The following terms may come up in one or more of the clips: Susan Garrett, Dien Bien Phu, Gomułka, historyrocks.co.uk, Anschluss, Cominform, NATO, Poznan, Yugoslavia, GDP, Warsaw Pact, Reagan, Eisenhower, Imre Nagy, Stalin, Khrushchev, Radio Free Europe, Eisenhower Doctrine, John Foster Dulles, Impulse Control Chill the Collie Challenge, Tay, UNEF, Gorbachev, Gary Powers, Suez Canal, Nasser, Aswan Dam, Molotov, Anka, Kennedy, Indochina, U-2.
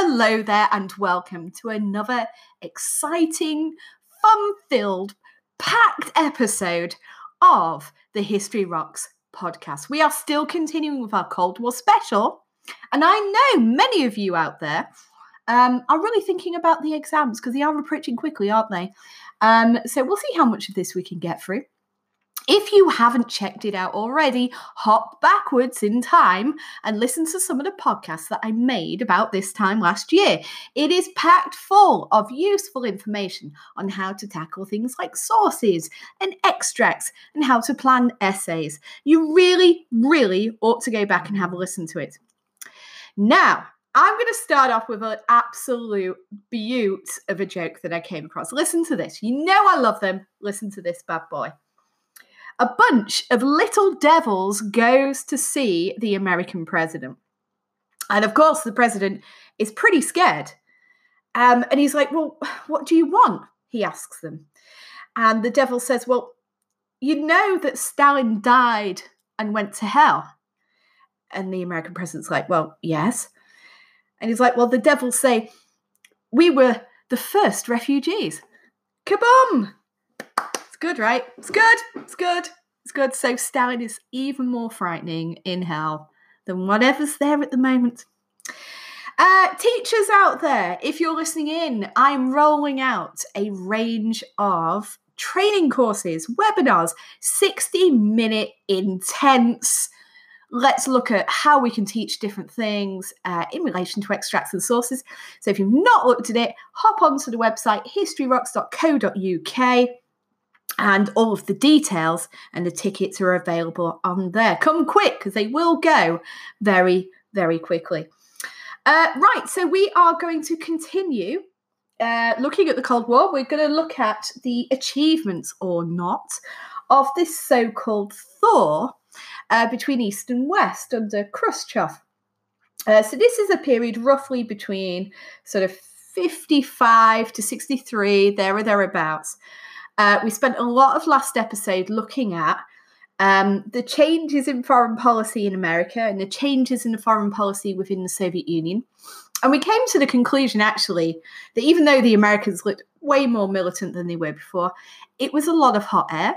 Hello there and welcome to another exciting, fun-filled, packed episode of the History Rocks podcast. We are still continuing with our Cold War special, and I know many of you out there are really thinking about the exams because they are approaching quickly, aren't they? So we'll see how much of this we can get through. If you haven't checked it out already, hop backwards in time and listen to some of the podcasts that I made about this time last year. It is packed full of useful information on how to tackle things like sources and extracts and how to plan essays. You really, really ought to go back and have a listen to it. Now, I'm going to start off with an absolute beaut of a joke that I came across. Listen to this. You know I love them. Listen to this bad boy. A bunch of little devils goes to see the American president. And of course, the president is pretty scared. And he's like, well, what do you want? He asks them. And the devil says, well, you know that Stalin died and went to hell. And the American president's like, well, yes. And he's like, well, the devils say, we were the first refugees. Kaboom! Good, right? It's good. It's good. It's good. So Stalin is even more frightening in hell than whatever's there at the moment. Teachers out there, if you're listening in, I'm rolling out a range of training courses, webinars, 60-minute intense. Let's look at how we can teach different things in relation to extracts and sources. So if you've not looked at it, hop onto the website historyrocks.co.uk. And all of the details and the tickets are available on there. Come quick, because they will go very, very quickly. Right, so we are going to continue looking at the Cold War. We're going to look at the achievements or not of this so-called thaw between East and West under Khrushchev. So this is a period roughly between sort of 55 to 63, there or thereabouts. We spent a lot of last episode looking at the changes in foreign policy in America and the changes in the foreign policy within the Soviet Union. And we came to the conclusion, actually, that even though the Americans looked way more militant than they were before, it was a lot of hot air.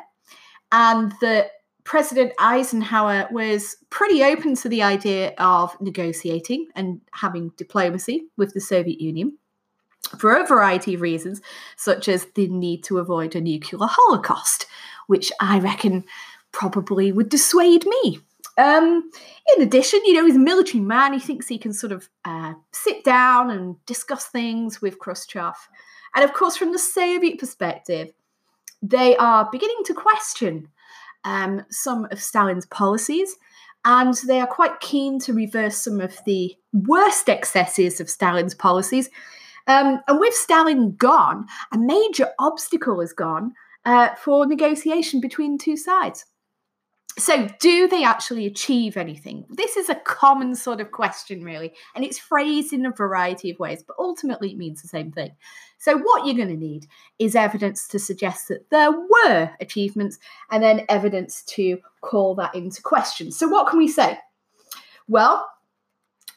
And that President Eisenhower was pretty open to the idea of negotiating and having diplomacy with the Soviet Union, for a variety of reasons, such as the need to avoid a nuclear holocaust, which I reckon probably would dissuade me. In addition, you know, he's a military man. He thinks he can sort of sit down and discuss things with Khrushchev. And of course, from the Soviet perspective, they are beginning to question some of Stalin's policies, and they are quite keen to reverse some of the worst excesses of Stalin's policies. And with Stalin gone, a major obstacle is gone for negotiation between two sides. So do they actually achieve anything? This is a common sort of question, really, and it's phrased in a variety of ways, but ultimately it means the same thing. So what you're going to need is evidence to suggest that there were achievements and then evidence to call that into question. So what can we say? Well,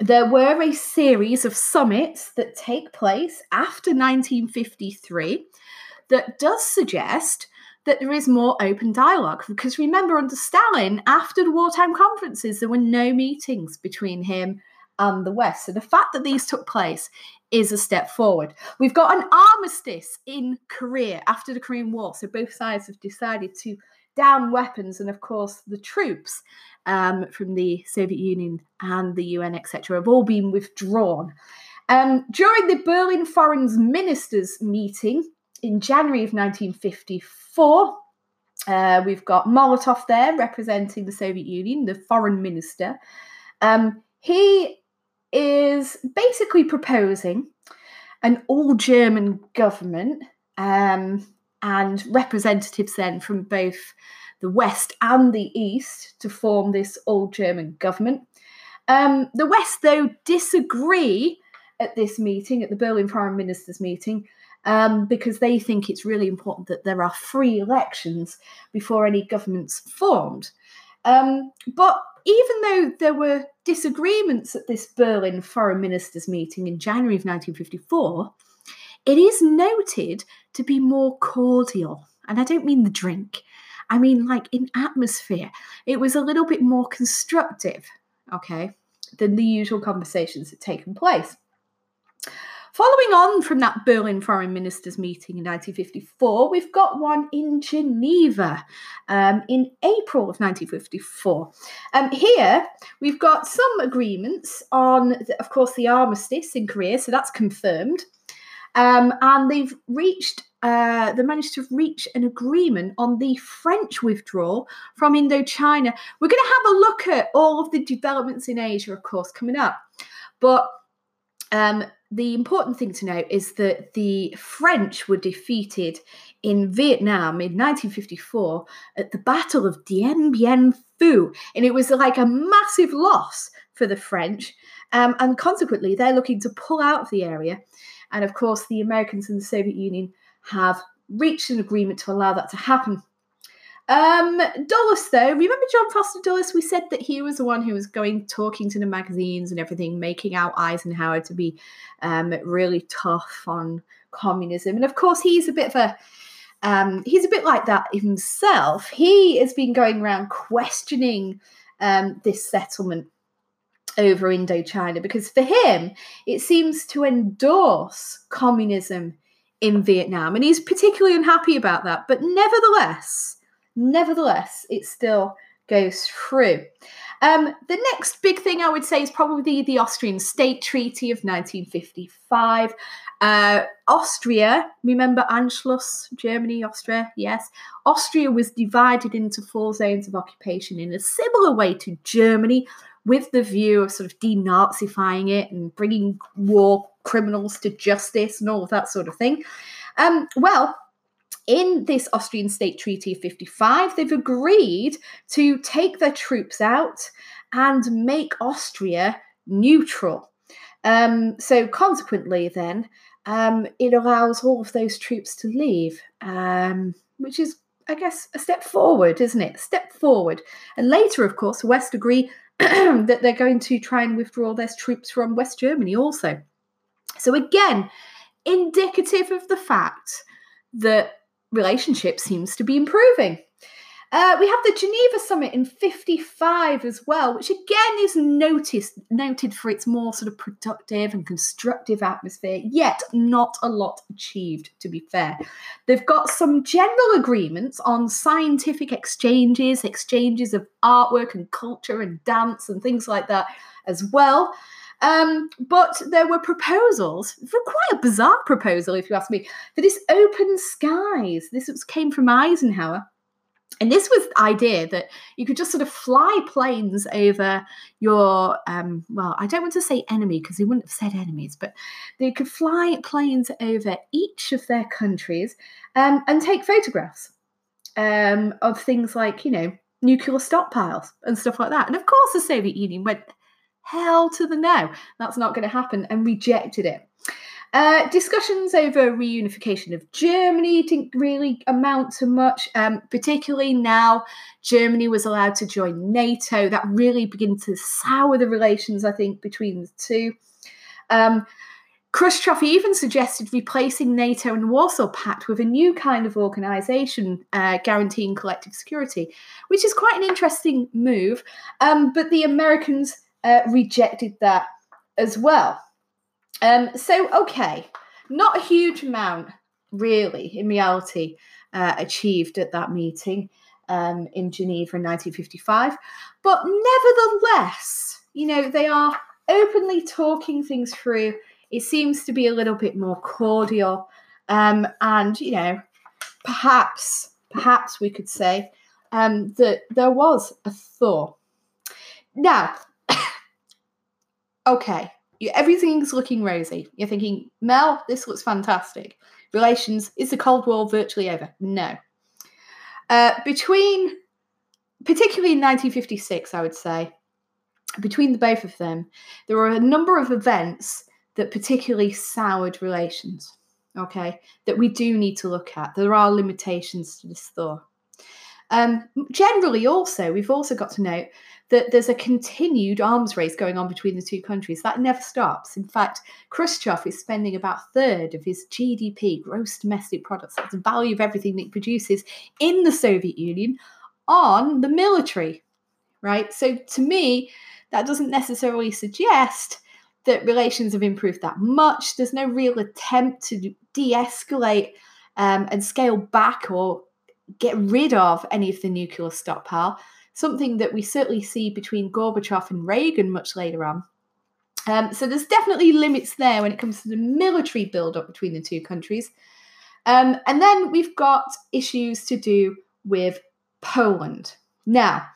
there were a series of summits that take place after 1953 that does suggest that there is more open dialogue. Because remember, under Stalin, after the wartime conferences, there were no meetings between him and the West. So the fact that these took place is a step forward. We've got an armistice in Korea after the Korean War. So both sides have decided to down weapons and, of course, the troops from the Soviet Union and the UN, etc., have all been withdrawn. During the Berlin Foreign Ministers meeting in January of 1954, we've got Molotov there representing the Soviet Union, the foreign minister. He is basically proposing an all-German government and representatives then from both the West and the East to form this all-German government. The West, though, disagree at this meeting, at the Berlin Foreign Ministers meeting, because they think it's really important that there are free elections before any government's formed. But even though there were disagreements at this Berlin Foreign Ministers' meeting in January of 1954, it is noted to be more cordial. And I don't mean the drink. I mean, like, in atmosphere. It was a little bit more constructive, okay, than the usual conversations that had taken place. Following on from that Berlin Foreign Ministers' meeting in 1954, we've got one in Geneva in April of 1954. Here, we've got some agreements on, of course, the armistice in Korea, so that's confirmed. And they've reached, they managed to reach an agreement on the French withdrawal from Indochina. We're going to have a look at all of the developments in Asia, of course, coming up. But the important thing to note is that the French were defeated in Vietnam in 1954 at the Battle of Dien Bien Phu. And it was like a massive loss for the French. And consequently, they're looking to pull out of the area. And of course, the Americans and the Soviet Union have reached an agreement to allow that to happen. Dulles, though, remember John Foster Dulles? We said that he was the one who was going talking to the magazines and everything, making out Eisenhower to be really tough on communism. And of course, he's a bit of a he's a bit like that himself. He has been going around questioning this settlement over Indochina, because for him, it seems to endorse communism in Vietnam. And he's particularly unhappy about that. But nevertheless, it still goes through. The next big thing I would say is probably the Austrian State Treaty of 1955. Austria, remember Anschluss, Germany, Austria, yes. Austria was divided into 4 zones of occupation in a similar way to Germany, with the view of sort of denazifying it and bringing war criminals to justice and all of that sort of thing. Well, in this Austrian State Treaty of 55, they've agreed to take their troops out and make Austria neutral. So consequently then, it allows all of those troops to leave, which is, I guess, a step forward, isn't it? A step forward. And later, of course, the West agree that they're going to try and withdraw their troops from West Germany also. So again, indicative of the fact that relationship seems to be improving. We have the Geneva Summit in 55 as well, which again is noted for its more sort of productive and constructive atmosphere, yet not a lot achieved, to be fair. They've got some general agreements on scientific exchanges, exchanges of artwork and culture and dance and things like that as well. But there were proposals, quite a bizarre proposal if you ask me, for this open skies. This came from Eisenhower. And this was the idea that you could just sort of fly planes over your, well, I don't want to say enemy because he wouldn't have said enemies, but they could fly planes over each of their countries and take photographs of things like, you know, nuclear stockpiles and stuff like that. And of course, the Soviet Union went hell to the no. That's not going to happen, and rejected it. Discussions over reunification of Germany didn't really amount to much, particularly now Germany was allowed to join NATO. That really began to sour the relations, I think, between the two. Khrushchev even suggested replacing NATO and the Warsaw Pact with a new kind of organisation guaranteeing collective security, which is quite an interesting move, but the Americans rejected that as well. So, okay, not a huge amount, really, in reality, achieved at that meeting in Geneva in 1955. But nevertheless, you know, they are openly talking things through. It seems to be a little bit more cordial. And, you know, perhaps we could say that there was a thaw. Now, okay. Everything's looking rosy. You're thinking, Mel, this looks fantastic. Relations, is the Cold War virtually over? No. Particularly in 1956, I would say, between the both of them, there were a number of events that particularly soured relations, okay, that we do need to look at. There are limitations to this thaw. Generally, also, we've also got to note that there's a continued arms race going on between the two countries. That never stops. In fact, Khrushchev is spending about a third of his GDP, gross domestic products, that's the value of everything that he produces in the Soviet Union, on the military, right? So to me, that doesn't necessarily suggest that relations have improved that much. There's no real attempt to de-escalate and scale back or get rid of any of the nuclear stockpile, something that we certainly see between Gorbachev and Reagan much later on. So there's definitely limits there when it comes to the military build-up between the two countries. And then we've got issues to do with Poland. Now,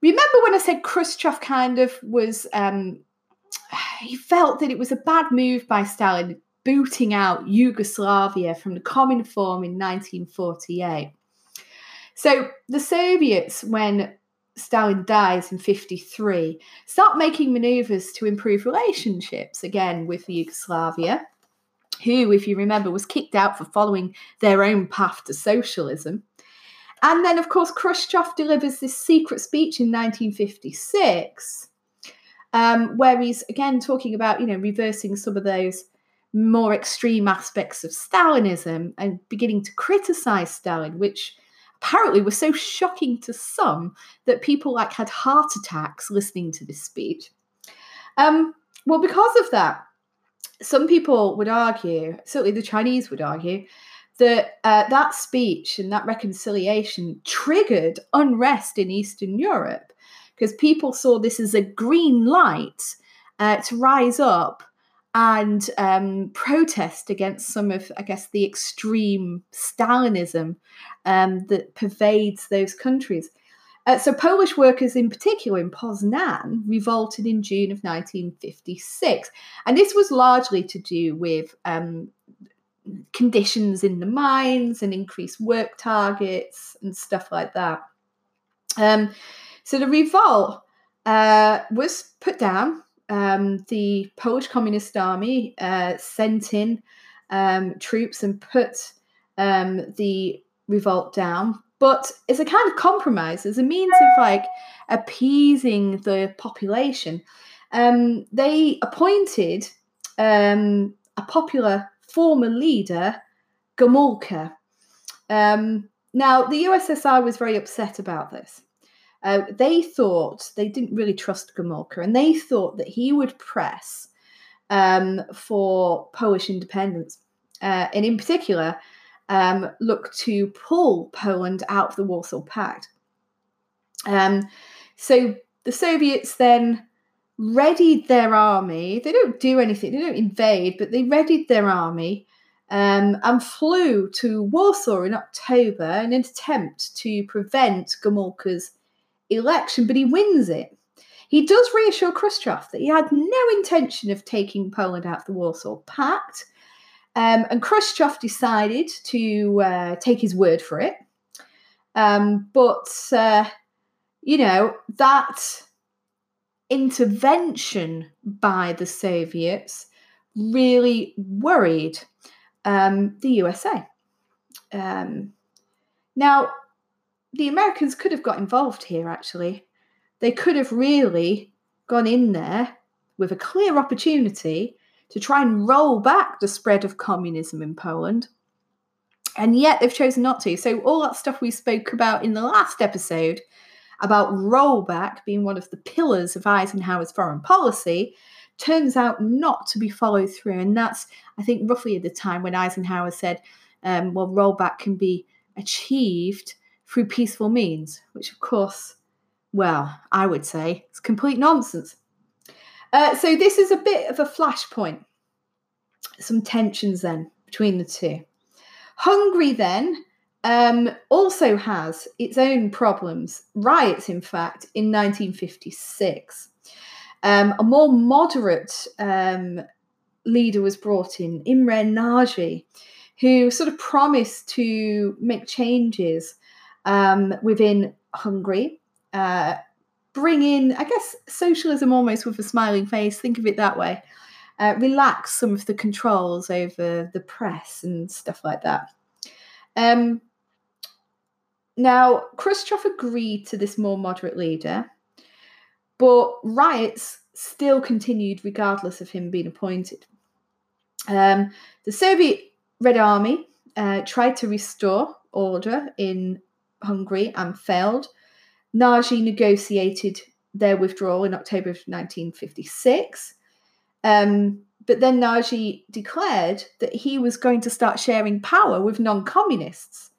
remember when I said Khrushchev kind of was, he felt that it was a bad move by Stalin booting out Yugoslavia from the Cominform in 1948. So the Soviets, when Stalin dies in 1953, start making manoeuvres to improve relationships again with Yugoslavia, who, if you remember, was kicked out for following their own path to socialism. And then, of course, Khrushchev delivers this secret speech in 1956, where he's, again, talking about, you know, reversing some of those more extreme aspects of Stalinism and beginning to criticise Stalin, which apparently was so shocking to some that people, like, had heart attacks listening to this speech. Well, because of that, some people would argue, certainly the Chinese would argue, that that speech and that reconciliation triggered unrest in Eastern Europe because people saw this as a green light to rise up and protest against some of, I guess, the extreme Stalinism that pervades those countries. So Polish workers in particular in Poznan revolted in June of 1956. And this was largely to do with conditions in the mines and increased work targets and stuff like that. So the revolt was put down. The Polish Communist Army sent in troops and put the revolt down. But as a kind of compromise, as a means of like appeasing the population, they appointed a popular former leader, Gomułka. Now, the USSR was very upset about this. They thought, they didn't really trust Gomułka, and they thought that he would press for Polish independence, and in particular, look to pull Poland out of the Warsaw Pact. So the Soviets then readied their army. They don't do anything, they don't invade, but they readied their army and flew to Warsaw in October in an attempt to prevent Gomułka's election, but he wins it. He does reassure Khrushchev that he had no intention of taking Poland out of the Warsaw Pact, and Khrushchev decided to take his word for it. But you know, that intervention by the Soviets really worried the USA. Now, the Americans could have got involved here, actually. They could have really gone in there with a clear opportunity to try and roll back the spread of communism in Poland. And yet they've chosen not to. So all that stuff we spoke about in the last episode about rollback being one of the pillars of Eisenhower's foreign policy turns out not to be followed through. And that's, I think, roughly at the time when Eisenhower said, well, rollback can be achieved through peaceful means, which of course, well, I would say it's complete nonsense. So this is a bit of a flashpoint. Some tensions then between the two. Hungary then also has its own problems. Riots, in fact, in 1956. A more moderate leader was brought in, Imre Nagy, who sort of promised to make changes within Hungary, bring in, I guess, socialism almost with a smiling face, think of it that way, relax some of the controls over the press and stuff like that. Now, Khrushchev agreed to this more moderate leader, but riots still continued regardless of him being appointed. The Soviet Red Army tried to restore order in Hungary and failed. Nagy negotiated their withdrawal in October of 1956. But then Nagy declared that he was going to start sharing power with non-communists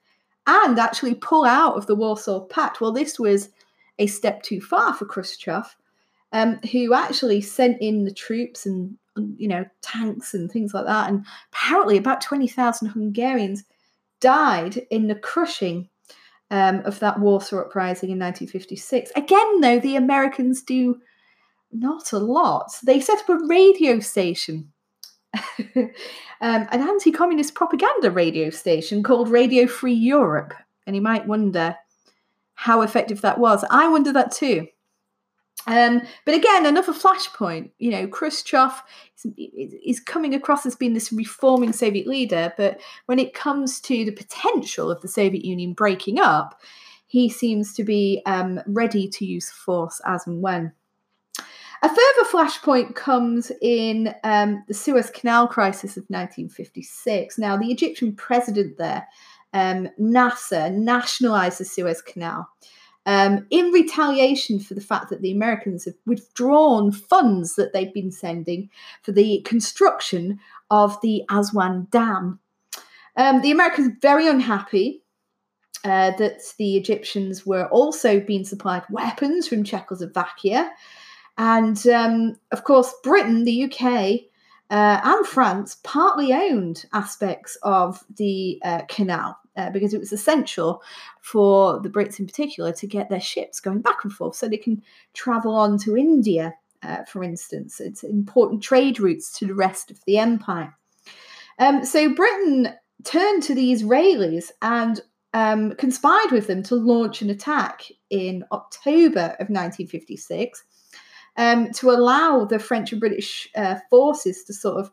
and actually pull out of the Warsaw Pact. Well, this was a step too far for Khrushchev, who actually sent in the troops and, you know, tanks and things like that. And apparently about 20,000 Hungarians died in the crushing of that Warsaw Uprising in 1956. Again, though, the Americans do not a lot. They set up a radio station, an anti-communist propaganda radio station called Radio Free Europe. And you might wonder how effective that was. I wonder that too. But again, another flashpoint. You know, Khrushchev is coming across as being this reforming Soviet leader, but when it comes to the potential of the Soviet Union breaking up, he seems to be ready to use force as and when. A further flashpoint comes in the Suez Canal crisis of 1956. Now, the Egyptian president there, Nasser, nationalised the Suez Canal in retaliation for the fact that the Americans have withdrawn funds that they've been sending for the construction of the Aswan Dam. The Americans were very unhappy that the Egyptians were also being supplied weapons from Czechoslovakia. And, of course, Britain, the UK, and France partly owned aspects of the canal because it was essential for the Brits in particular to get their ships going back and forth so they can travel on to India, for instance. It's important trade routes to the rest of the empire. So Britain turned to the Israelis and conspired with them to launch an attack in October of 1956. To allow the French and British forces to sort of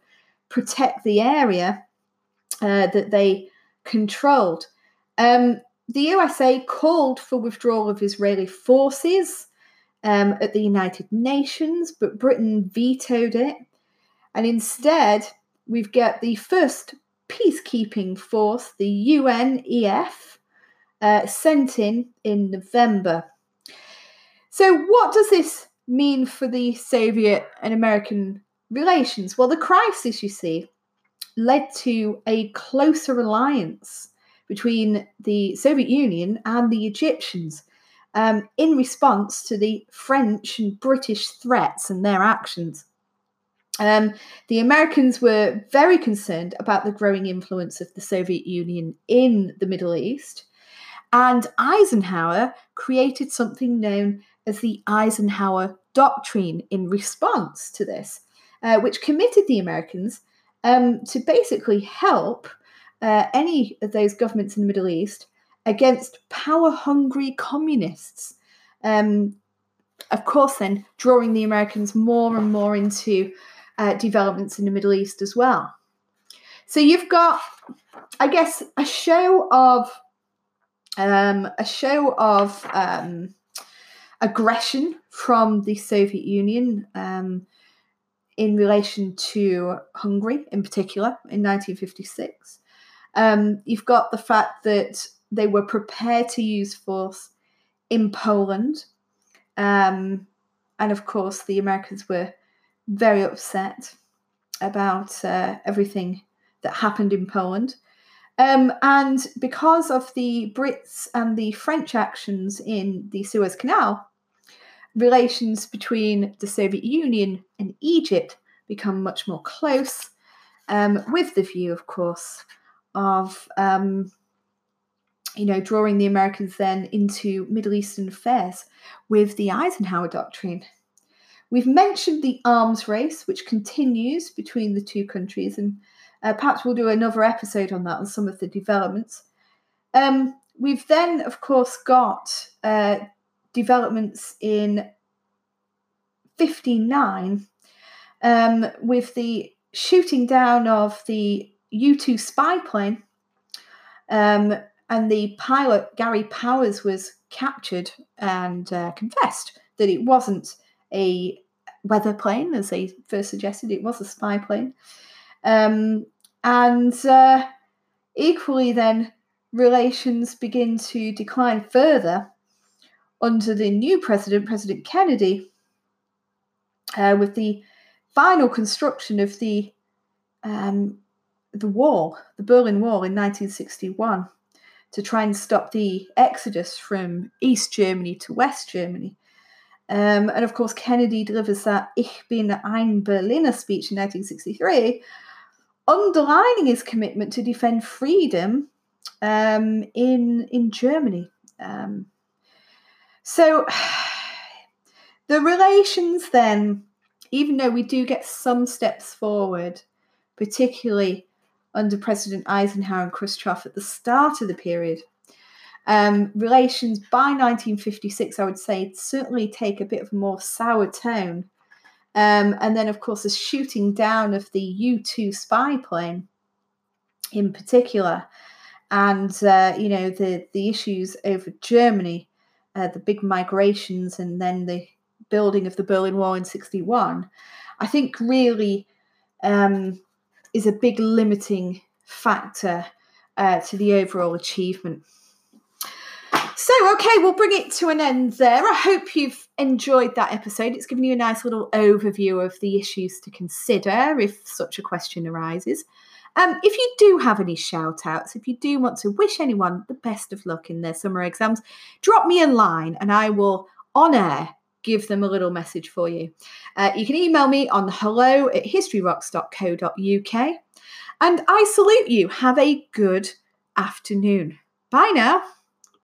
protect the area that they controlled. The USA called for withdrawal of Israeli forces at the United Nations, but Britain vetoed it. And instead, we've got the first peacekeeping force, the UNEF, sent in November. So what does this mean for the Soviet and American relations? Well, the crisis, you see, led to a closer alliance between the Soviet Union and the Egyptians in response to the French and British threats and their actions. The Americans were very concerned about the growing influence of the Soviet Union in the Middle East, and Eisenhower created something known as the Eisenhower Doctrine in response to this, which committed the Americans to basically help any of those governments in the Middle East against power-hungry communists. Of course, then, drawing the Americans more and more into developments in the Middle East as well. So you've got, I guess, a show of aggression from the Soviet Union in relation to Hungary in particular in 1956. You've got the fact that they were prepared to use force in Poland. And of course, the Americans were very upset about everything that happened in Poland. And because of the Brits and the French actions in the Suez Canal, relations between the Soviet Union and Egypt become much more close, with the view, of course, of drawing the Americans then into Middle Eastern affairs with the Eisenhower Doctrine. We've mentioned the arms race, which continues between the two countries, and perhaps we'll do another episode on that, on some of the developments. We've then, of course, got developments in 1959 with the shooting down of the U-2 spy plane And the pilot, Gary Powers, was captured and confessed that it wasn't a weather plane, as they first suggested. It was a spy plane. Equally then, relations begin to decline further under the new president, President Kennedy, with the final construction of the wall, the Berlin Wall in 1961, to try and stop the exodus from East Germany to West Germany. And of course, Kennedy delivers that Ich bin ein Berliner speech in 1963, underlining his commitment to defend freedom in Germany. So the relations then, even though we do get some steps forward, particularly under President Eisenhower and Khrushchev at the start of the period, relations by 1956, I would say, certainly take a bit of a more sour tone. And then, of course, the shooting down of the U-2 spy plane in particular, and, you know, the issues over Germany, the big migrations, and then the building of the Berlin Wall in 1961, I think really is a big limiting factor to the overall achievement. So, okay, we'll bring it to an end there. I hope you've enjoyed that episode. It's given you a nice little overview of the issues to consider if such a question arises. If you do have any shout-outs, if you do want to wish anyone the best of luck in their summer exams, drop me a line and I will, on air, give them a little message for you. You can email me on hello@historyrocks.co.uk. And I salute you. Have a good afternoon. Bye now.